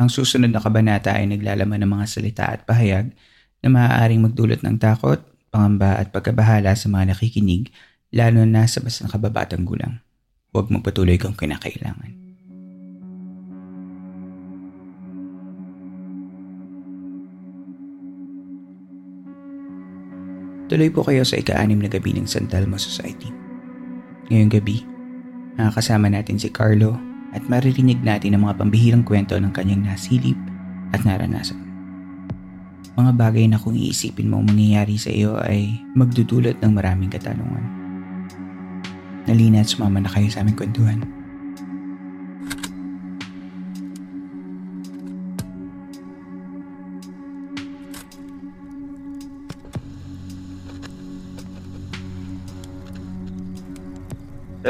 Ang susunod na kabanata ay naglalaman ng mga salita at pahayag na maaaring magdulot ng takot, pangamba at pagkabahala sa mga nakikinig, lalo na sa mas nakababatang gulang. Huwag magpatuloy kung kinakailangan. Tuloy po kayo sa ika-6 na gabi ng San Dalmo Society. Ngayong gabi, nakakasama natin si Carlo, at maririnig natin ang mga pambihirang kwento ng kanyang nasilip at naranasan. Mga bagay na kung iisipin mo mangyayari sa iyo ay magdudulot ng maraming katanungan. Nalina at sumama na kayo sa aming kwentuhan.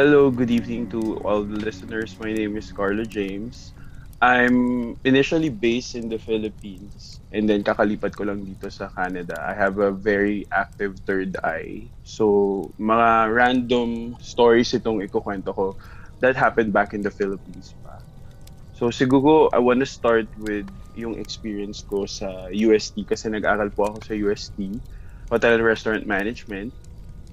Hello, good evening to all the listeners. My name is Carlo James. I'm initially based in the Philippines and then kakalipat ko lang dito sa Canada. I have a very active third eye. So, mga random stories itong ikukwento ko that happened back in the Philippines pa. So, siguro I want to start with yung experience ko sa UST kasi nag-aral po ako sa UST, Hotel and Restaurant Management.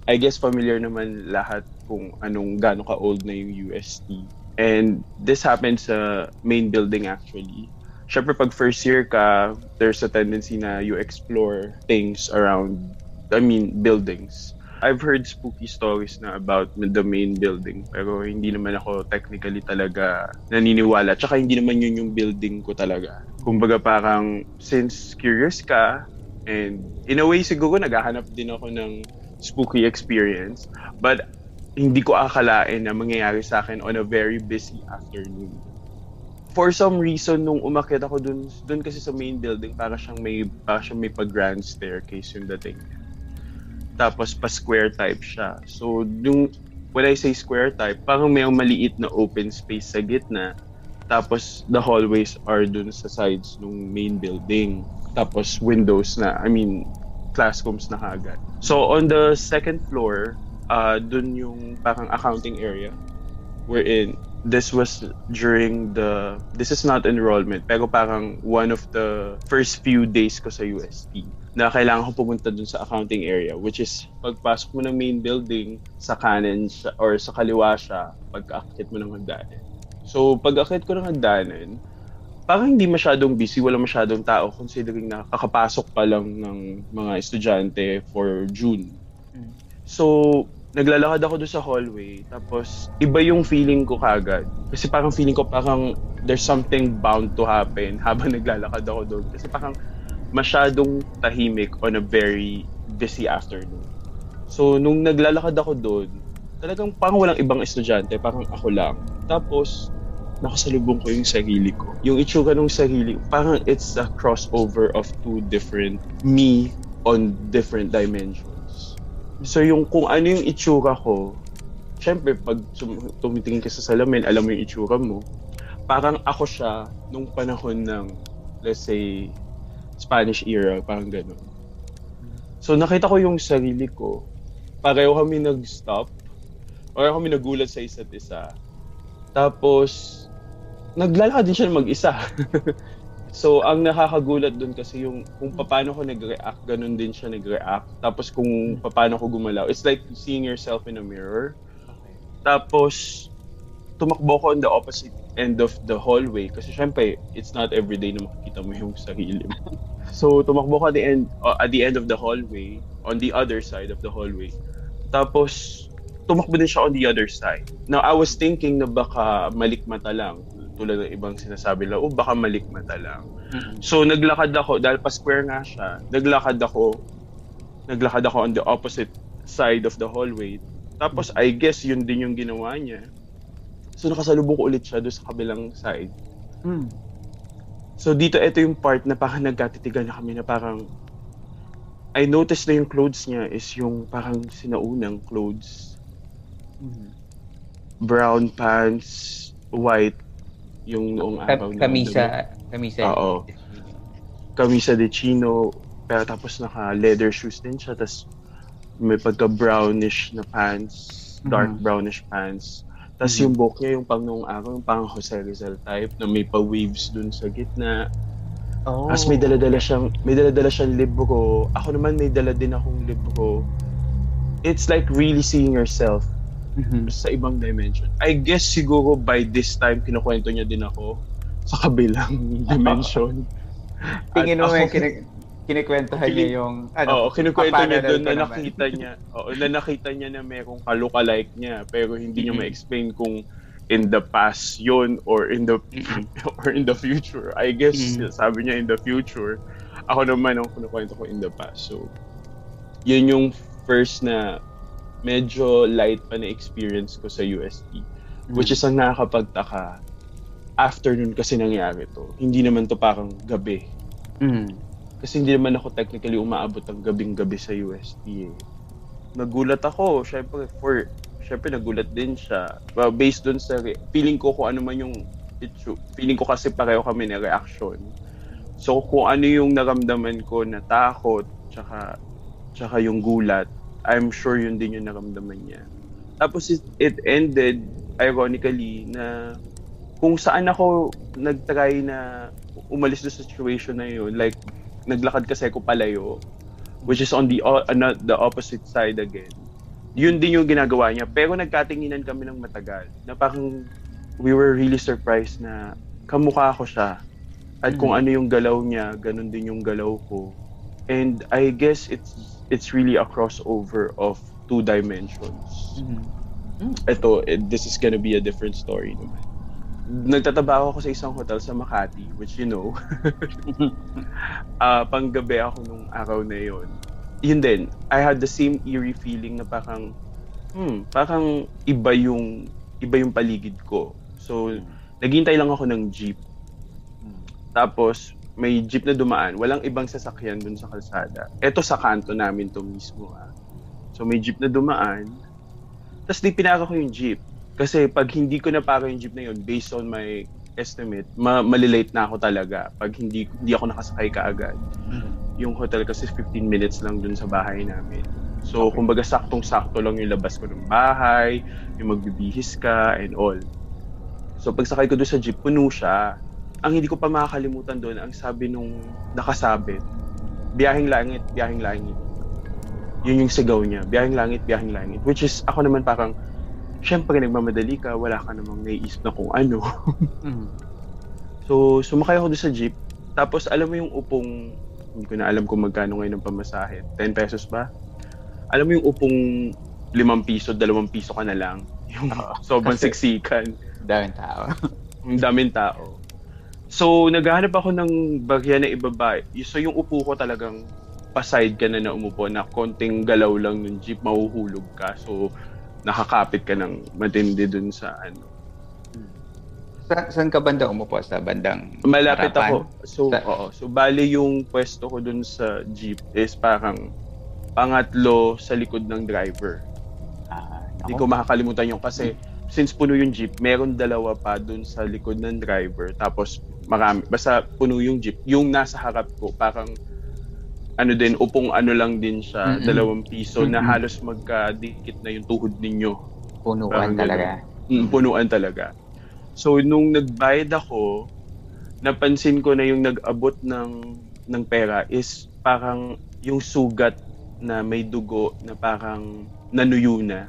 I guess familiar naman lahat kung anong gaano ka-old na yung UST. And this happened sa main building actually. Syempre pag first year ka, there's a tendency na you explore things around, buildings. I've heard spooky stories na about the main building pero hindi naman ako technically talaga naniniwala. Tsaka hindi naman yun yung building ko talaga. Kumbaga parang since curious ka and in a way siguro naghahanap din ako ng spooky experience, but hindi ko akalain na mangyayari sa akin on a very busy afternoon. For some reason, nung umakyat ako dun kasi sa main building, para siyang may pa-grand staircase yung dating. Tapos pa-square type siya. So, when I say square type, parang may maliit na open space sa gitna. Tapos the hallways are dun sa sides nung main building. Tapos windows na, classrooms na kaagad. So on the second floor, dun yung parang accounting area wherein this was during the, this is not enrollment, pero parang one of the first few days ko sa UST na kailangan ko pumunta dun sa accounting area, which is pagpasok mo ng main building, sa kanan siya, or sa kaliwa siya pag-akit mo ng hagdanan. So pag-akit ko ng hagdanan, parang hindi masyadong busy, walang masyadong tao considering na kakapasok pa lang ng mga estudyante for June. So, naglalakad ako doon sa hallway, tapos iba yung feeling ko kagad. Kasi parang feeling ko parang there's something bound to happen habang naglalakad ako doon. Kasi parang masyadong tahimik on a very busy afternoon. So, nung naglalakad ako doon, talagang parang walang ibang estudyante, parang ako lang. Tapos, nakasalubong ko yung sarili ko. Yung itsura ng sarili, parang it's a crossover of two different me on different dimensions. So yung kung ano yung itsura ko, syempre pag tumitingin ka sa salamin, alam mo yung itsura mo. Parang ako siya nung panahon ng, let's say, Spanish era, parang ganun. So nakita ko yung sarili ko. Pareho kami nag-stop. Pareho kami nagulat sa isa't isa. Tapos, naglalakad din siya mag-isa. So, ang nakakagulat dun kasi yung kung paano ko nag-react, ganun din siya nag-react. Tapos kung paano ko gumalaw. It's like seeing yourself in a mirror. Tapos, tumakbo ko on the opposite end of the hallway. Kasi syempre, it's not everyday na makikita mo yung sarili mo. So, tumakbo ko at the end of the hallway, on the other side of the hallway. Tapos, tumakbo din siya on the other side. Now, I was thinking na baka malikmata lang. tulad ng ibang sinasabi lang, baka malikmata lang. Mm-hmm. So naglakad ako, dahil pa square nga siya, naglakad ako on the opposite side of the hallway. Tapos I guess yun din yung ginawa niya. So nakasalubong ko ulit siya doon sa kabilang side. Mm. So dito, ito yung part na parang nagkatitigan na kami na parang I noticed na yung clothes niya is yung parang sinaunang clothes. Mm-hmm. Brown pants, white, yung noong araw. Kamisa. Oo. Kamisa de chino, pero tapos naka leather shoes din siya, tapos may pagka brownish na pants, dark brownish pants. Tas yung buhok niya, yung pang noong araw, yung pang Jose Rizal type na may pa-waves dun sa gitna. Oh. As may dala-dala siyang libro. Ako naman may dala din akong libro. It's like really seeing yourself sa ibang dimension. I guess siguro by this time kinukuwento niya din ako sa kabilang dimension. Tingin mo kinikwentuhan niya yung kinukwento niya doon na nakita niya. Oo, na nakita niya na merong kalukalike niya pero hindi niya ma-explain kung in the past yun or in the future. I guess sabi niya in the future. Ako naman ang kinukwento ko in the past. So yun yung first na medyo light pa na experience ko sa UST. Which is ang nakakapagtaka afternoon kasi nangyari to. Hindi naman to parang gabi. Kasi hindi naman ako technically umaabot ng gabing-gabi sa USD. Nagulat ako, syempre nagulat din siya. Well, based doon sa feeling ko kung ano man yung issue. Feeling ko kasi pareho kami na reaction. So kung ano yung naramdaman ko na takot, tsaka yung gulat, I'm sure yun din yung naramdaman niya. Tapos it ended, ironically, na kung saan ako nagtry na umalis sa situation na yun, like, naglakad kasi ako palayo, which is on the opposite side again. Yun din yung ginagawa niya, pero nagkatinginan kami ng matagal na parang we were really surprised na kamukha ko siya at kung ano yung galaw niya, ganun din yung galaw ko. And I guess it's really a crossover of two dimensions. Ito, this is gonna be a different story naman. Nagtatrabaho ako sa isang hotel sa Makati, which you know. Panggabi ako nung araw na yun. Yun din, I had the same eerie feeling na parang iba yung paligid ko. So, naghihintay lang ako ng jeep. Tapos, may jeep na dumaan. Walang ibang sasakyan dun sa kalsada. Eto sa kanto namin to mismo. So, may jeep na dumaan. Tapos, di pinara ko yung jeep. Kasi pag hindi ko na para yung jeep na yun, based on my estimate, malilate na ako talaga. Pag hindi ako nakasakay kaagad. Yung hotel kasi 15 minutes lang dun sa bahay namin. So, kumbaga saktong-sakto lang yung labas ko ng bahay, yung magbibihis ka, and all. So, pag sakay ko dun sa jeep, puno siya. Ang hindi ko pa makakalimutan dun, ang sabi nung nakasabit, biyahing langit, biyahing langit. Yun yung sigaw niya, biyahing langit, biyahing langit. Which is, ako naman parang, siyempre, nagmamadali ka, wala ka namang naiisip na kung ano. So, sumakay ako doon sa jeep. Tapos, alam mo yung upong, hindi ko na alam kung magkano ngayon ang pamasahe. 10 pesos ba? Alam mo yung upong 5 piso, 2 piso ka na lang. Yung sobrang siksikan. Daming tao. So, naghahanap ako ng bagya na ibaba. So, yung upo ko talagang paside ka na umupo na konting galaw lang ng jeep, mahuhulog ka. So, nakakapit ka ng matindi dun sa ano. Saan ka banda umupo? Sa bandang malapit harapan? Ako. So, so, bali yung pwesto ko dun sa jeep is parang pangatlo sa likod ng driver. Hindi ko makakalimutan yun kasi since puno yung jeep, meron dalawa pa dun sa likod ng driver. Tapos marami. Basta puno yung jeep. Yung nasa harap ko, parang ano din, upong ano lang din siya, 2 piso na halos magkadikit na yung tuhod ninyo. Punuan talaga. Punuan talaga. So, nung nagbayad ako, napansin ko na yung nag-abot ng pera is parang yung sugat na may dugo na parang nanuyo na.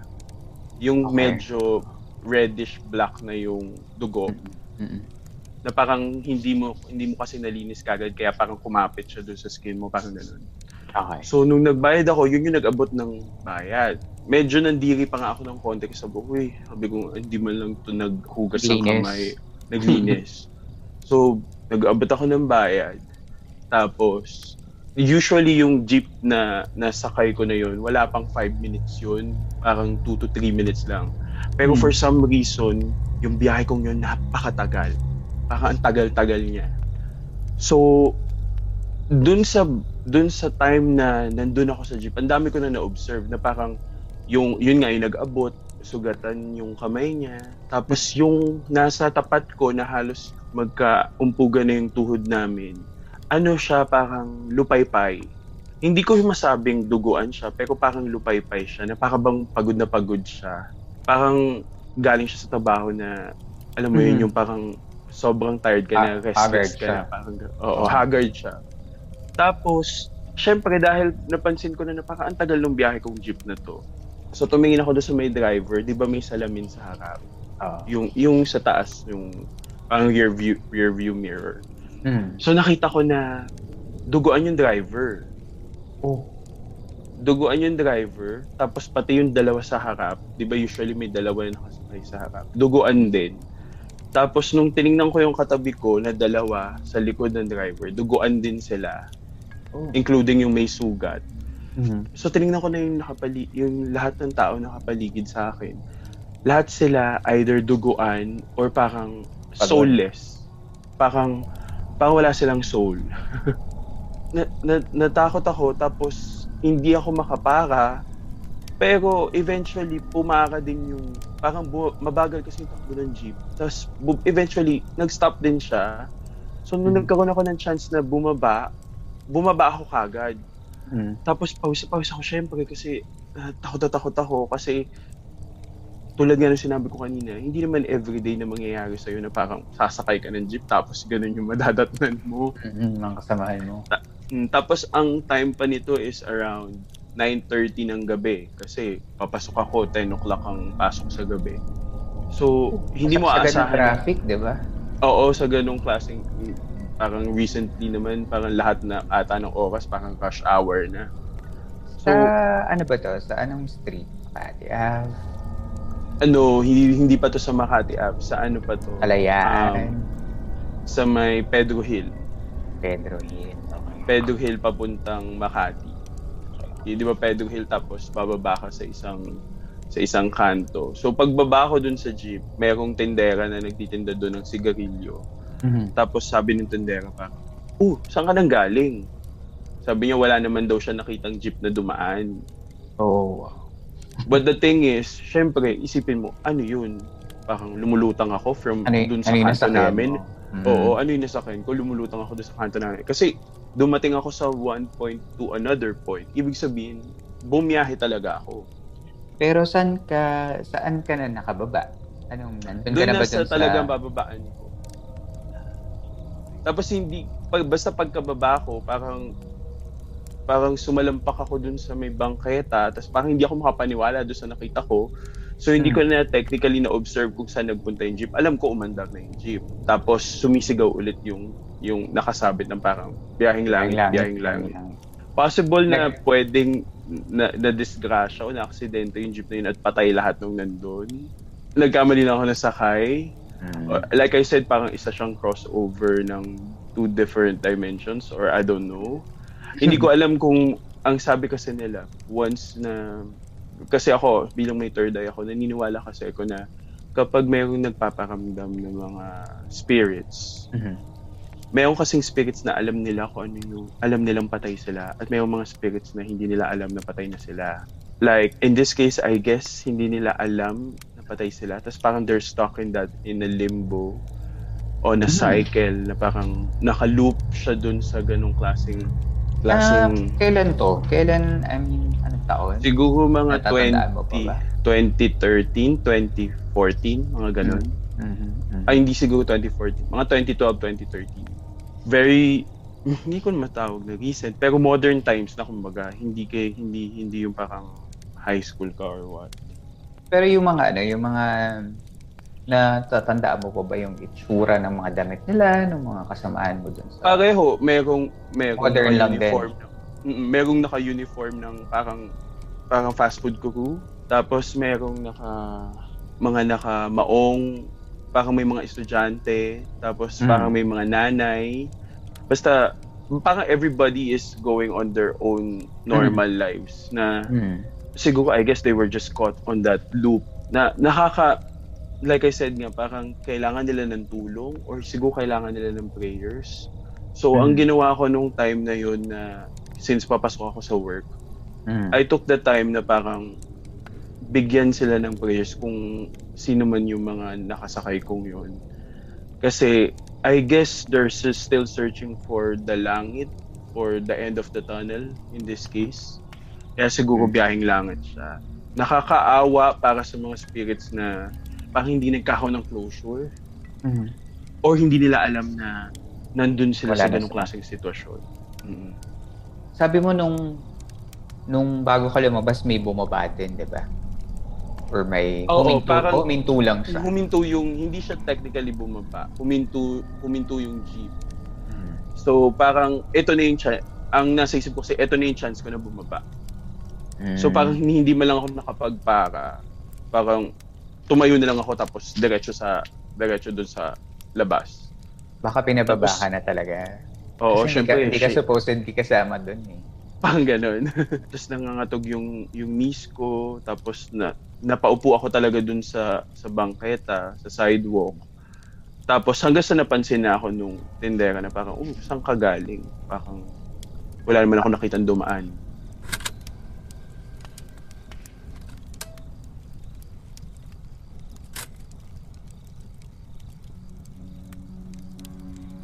Yung medyo reddish-black na yung dugo. Na parang hindi mo kasi nalinis kagad kaya parang kumapit siya doon sa skin mo, parang gano'n. Okay. So nung nagbayad ako, yun yung nag-abot ng bayad. Medyo nandiri pa nga ako ng konti sa buhok. Sabi ko, hindi man lang ito naghugas ng kamay. naglinis. So, nag-abot ako ng bayad. Tapos, usually yung jeep na nasakay ko na yun, wala pang 5 minutes yun. Parang 2 to 3 minutes lang. Pero for some reason, yung biyahe kong yun napakatagal. Parang ang tagal-tagal niya. So, dun sa time na nandun ako sa jeep, ang dami ko na na-observe na parang yun nga yung nag-abot, sugatan yung kamay niya. Tapos yung nasa tapat ko na halos magkaumpugan na yung tuhod namin, ano siya, parang lupaypay. Hindi ko masabing duguan siya, pero parang lupaypay siya, na parang bang pagod na pagod siya. Parang galing siya sa trabaho na, alam mo yun, yung parang sobrang tired ka na, restless ka na. Parang, oo, haggard siya. Tapos, syempre dahil napansin ko na parang ang tagal ng biyahe kong jeep na to. So tumingin ako doon sa may driver, di ba may salamin sa harap? Yung sa taas, yung parang rear view mirror. So nakita ko na duguan yung driver. Duguan yung driver, tapos pati yung dalawa sa harap, 'di ba usually may dalawa na nakasakay sa harap. Duguan din. Tapos nung tiningnan ko yung katabi ko na dalawa sa likod ng driver, duguan din sila. Including yung may sugat. So tiningnan ko na yung lahat ng tao nakapaligid sa akin. Lahat sila either duguan or parang soulless. Parang wala silang soul. Natakot ako, tapos hindi ako makapara, pero eventually pumara din yung, parang mabagal kasi yung takbo ng jeep. Tapos eventually nag-stop din siya. So nung nagkaroon ako ng chance na bumaba ako kagad. Tapos pawis ako syempre kasi takot ako kasi tulad nga ng sinabi ko kanina, hindi naman everyday na mangyayari sa'yo na parang sasakay ka ng jeep tapos ganun yung madadatnan mo. Ang kasamahan mo. Tapos ang time pa nito is around 9:30 ng gabi kasi papasok ako, 10 o'clock ang pasok sa gabi. So, hindi mo aasahan. Sa ganung traffic, di ba? Oo, sa ganung klaseng, parang recently naman, parang lahat na ata ng oras, parang rush hour na. So, ano ba to? Sa anong street? Hindi pa to sa Makati Ave. Sa ano pa to? Kalayaan. Sa may Pedro Hill. Okay. Pedro Hill papuntang Makati. Di ba Pedro Hill, tapos bababa ka sa isang kanto. So pagbaba ko dun sa jeep, mayroong tindera na nagtitinda dun ng sigarilyo. Tapos sabi ng tindera pa, saan ka nang galing? Sabi niya wala naman daw siya nakitang jeep na dumaan. Oh, wow. But the thing is, syempre, isipin mo, ano yun? Parang lumulutang ako from dun sa kanto namin. Oo, ano yung nasakin ko? Lumulutang ako dun sa kanto namin. Kasi dumating ako sa one point to another point. Ibig sabihin, bumiyahe talaga ako. Pero saan ka na nakababa? Doon na ba dun sa talagang bababaan ko? Tapos basta pagkababa ko, parang sumalampak ako dun sa may bangketa, tapos parang hindi ako makapaniwala dun sa nakita ko. So hindi ko na technically na-observe kung saan nagpunta yung jeep. Alam ko umandar na yung jeep. Tapos sumisigaw ulit yung nakasabit ng parang biyaheng langit. Possible na pwedeng na disgrasya o na aksidente yung jeep na yun at patay lahat nung nandun. Nagkamali na ako na sakay. Like I said, parang isa siyang crossover ng two different dimensions or I don't know. Hindi ko alam kung ang sabi kasi nila once na kasi ako bilang may third eye ako, naniniwala kasi ako na kapag mayroong nagpaparamdam ng mga spirits, mayroong kasing spirits na alam nila kung ano yung alam nilang patay sila at mayroong mga spirits na hindi nila alam na patay na sila. Like in this case, I guess hindi nila alam na patay sila, tapos parang they're stuck in a limbo on a cycle na parang naka-loop siya dun sa ganung klaseng kailan to? Kailan, I mean, anong taon? Siguro mga 2013, 2014, mga ganun. Ay, hindi siguro 2014. Mga 2012, 2013. Very, hindi ko matawag na recent, pero modern times na kumbaga. Hindi yung parang high school ka or what. Pero yung mga natatandaan mo pa ba yung itsura ng mga damit nila, ng mga kasamaan mo dun sa... Pareho, merong naka-uniform. Merong naka-uniform ng parang fast food crew. Tapos merong mga naka-maong, parang may mga estudyante, tapos parang may mga nanay. Basta parang everybody is going on their own normal lives na siguro I guess they were just caught on that loop na nakaka, like I said nga, parang kailangan nila ng tulong or siguro kailangan nila ng prayers. So ang ginawa ko nung time na yun na since papasok ako sa work, I took the time na parang bigyan sila ng prayers kung sino man yung mga nakasakay kong yun. Kasi I guess they're still searching for the langit or the end of the tunnel in this case. Kaya siguro biyahing langit siya. Nakakaawa para sa mga spirits na parang hindi nagkakaroon ng closure or hindi nila alam na nandun sila. Wala sa ganung klaseng sitwasyon. Sabi mo nung bago ka lumabas may bumabatin, di ba? Or may huminto lang siya. Huminto yung, hindi siya technically bumaba. Huminto yung jeep. So parang ito na yung chance. Ang nasa isip ko kasi ito na yung chance ko na bumaba. So parang hindi man lang ako nakapagpara. Parang tumayo na lang ako tapos diretso doon sa labas. Baka pinababa tapos, ka na talaga. Oo, kasi syempre. Hindi ka supposedly kasama doon eh. Parang ganun. Tapos nangangatog yung niece ko, tapos napaupo ako talaga dun sa bangketa, sa sidewalk. Tapos hanggang sa napansin na ako nung tindera na parang, saan ka galing? Parang wala naman ako nakitang dumaan.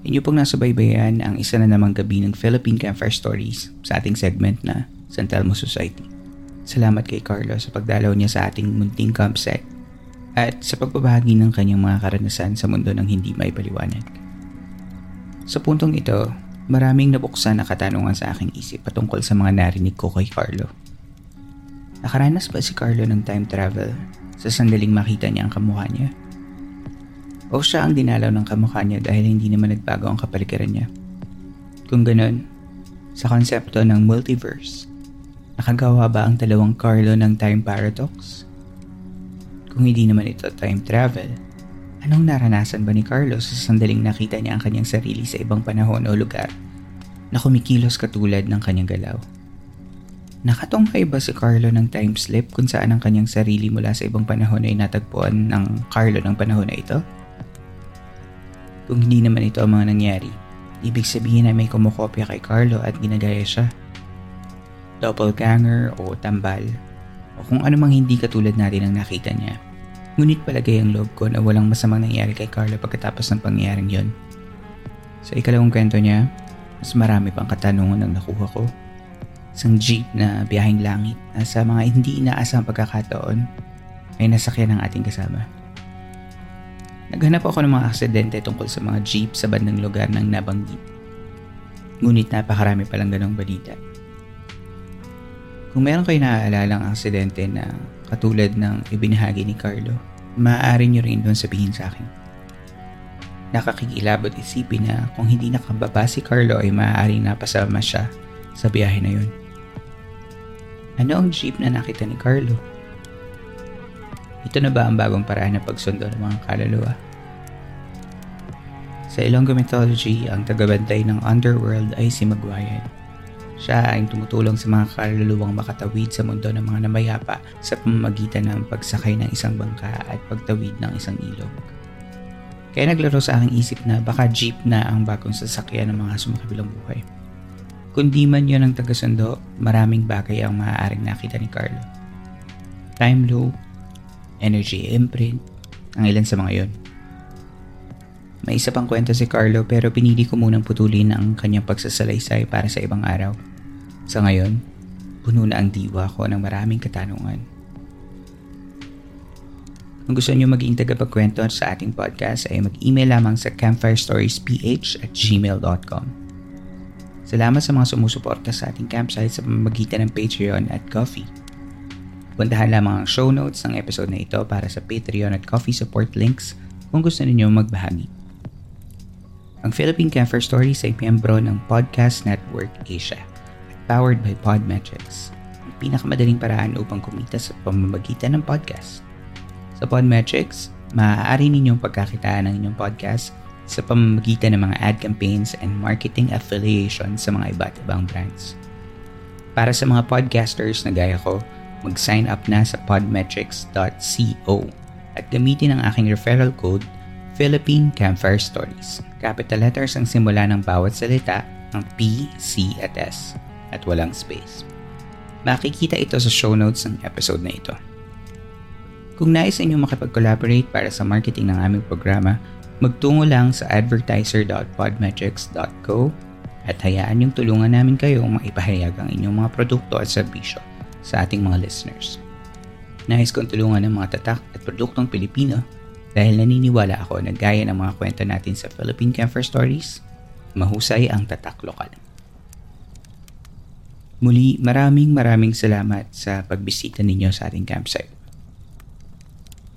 Inyo pong nasa baybayan ang isa na namang gabi ng Philippine Campfire Stories sa ating segment na San Dalmo Society. Salamat kay Carlo sa pagdalaw niya sa ating munting campsite at sa pagbabahagi ng kanyang mga karanasan sa mundo ng hindi may paliwanag. Sa puntong ito, maraming nabuksan na katanungan sa aking isip patungkol sa mga narinig ko kay Carlo. Nakaranas ba si Carlo ng time travel sa sandaling makita niya ang kamukha niya? O siya ang dinalaw ng kamukha niya dahil hindi naman nagbago ang kapaligiran niya? Kung ganun, sa konsepto ng multiverse, nakagawa ba ang dalawang Carlo ng time paradox? Kung hindi naman ito time travel, anong naranasan ba ni Carlo sa sandaling nakita niya ang kanyang sarili sa ibang panahon o lugar na kumikilos katulad ng kanyang galaw? Nakatungkay ba si Carlo ng time slip kung saan ang kanyang sarili mula sa ibang panahon ay natagpuan ng Carlo ng panahon na ito? Kung hindi naman ito ang mga nangyari, ibig sabihin na may kumukopya kay Carlo at ginagaya siya. Doppelganger o tambal o kung anumang hindi katulad natin ang nakita niya. Ngunit palagay ang loob ko na walang masamang nangyari kay Carlo pagkatapos ng pangyayaring yon. Sa ikalawang kwento niya, mas marami pang katanungan ang nakuha ko. Isang jeep na biyaheng langit na sa mga hindi inaasang pagkakataon ay nasakyan ng ating kasama. Naghanap ako ng mga aksidente tungkol sa mga jeep sa bandang lugar ng nabanggit. Ngunit napakarami palang ganong balita. Kung meron kayo naaalala ang aksidente na katulad ng ibinahagi ni Carlo, maaari nyo rin doon sabihin sa akin. Nakakikilabot isipin na kung hindi nakababa si Carlo ay maaaring napasama siya sa biyahe na yun. Ano ang jeep na nakita ni Carlo? Ito na ba ang bagong paraan ng pagsundo ng mga kaluluwa? Sa Ilonggo mythology, ang tagabantay ng underworld ay si Magwayen. Siya ay tumutulong sa mga kaluluwang makatawid sa mundo ng mga namayapa sa pamamagitan ng pagsakay ng isang bangka at pagtawid ng isang ilog. Kaya naglaro sa aking isip na baka jeep na ang bagong sasakyan ng mga sumakabilang buhay. Kundi man yun ang tagasundo, maraming bagay ang maaaring nakita ni Carlo. Time loop, energy imprint, ang ilan sa mga yon. May isa pang kwento si Carlo pero pinili ko munang putulin ang kanyang pagsasalaysay para sa ibang araw. Sa ngayon, puno na ang diwa ko ng maraming katanungan. Kung gusto nyo maging tagapagkwento sa ating podcast ay mag-email lamang sa campfirestoriesph@gmail.com. Salamat sa mga sumusuporta sa ating campsite sa pamamagitan ng Patreon at Ko-fi. Puntahan lamang ang show notes ng episode na ito para sa Patreon at Ko-fi support links kung gusto ninyo magbahagi. Ang Philippine Campfire Stories ay miyembro ng Podcast Network Asia at powered by Podmetrics, ang pinakamadaling paraan upang kumita sa pamamagitan ng podcast. Sa Podmetrics, maaari ninyong pagkakitaan ng inyong podcast sa pamamagitan ng mga ad campaigns and marketing affiliation sa mga iba't ibang brands. Para sa mga podcasters na gaya ko, mag-sign up na sa podmetrics.co at gamitin ang aking referral code Philippine Campfire Stories. Capital letters ang simula ng bawat salita ng P, C at S at walang space. Makikita ito sa show notes ng episode na ito. Kung nais ninyong makipag-collaborate para sa marketing ng aming programa, magtungo lang sa advertiser.podmetrics.co at hayaan niyong tulungan namin kayo maipahayag ang inyong mga produkto at serbisyo sa ating mga listeners. Nais kong tulungan ng mga tatak at produktong Pilipino dahil naniniwala ako na gaya ng mga kwento natin sa Philippine Campfire Stories, mahusay ang tatak lokal. Muli, maraming salamat sa pagbisita ninyo sa ating campsite.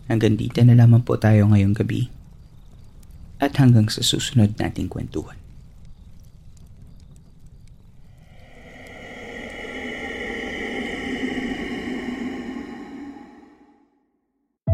Hanggang dito na lamang po tayo ngayong gabi at hanggang sa susunod nating kwentuhan.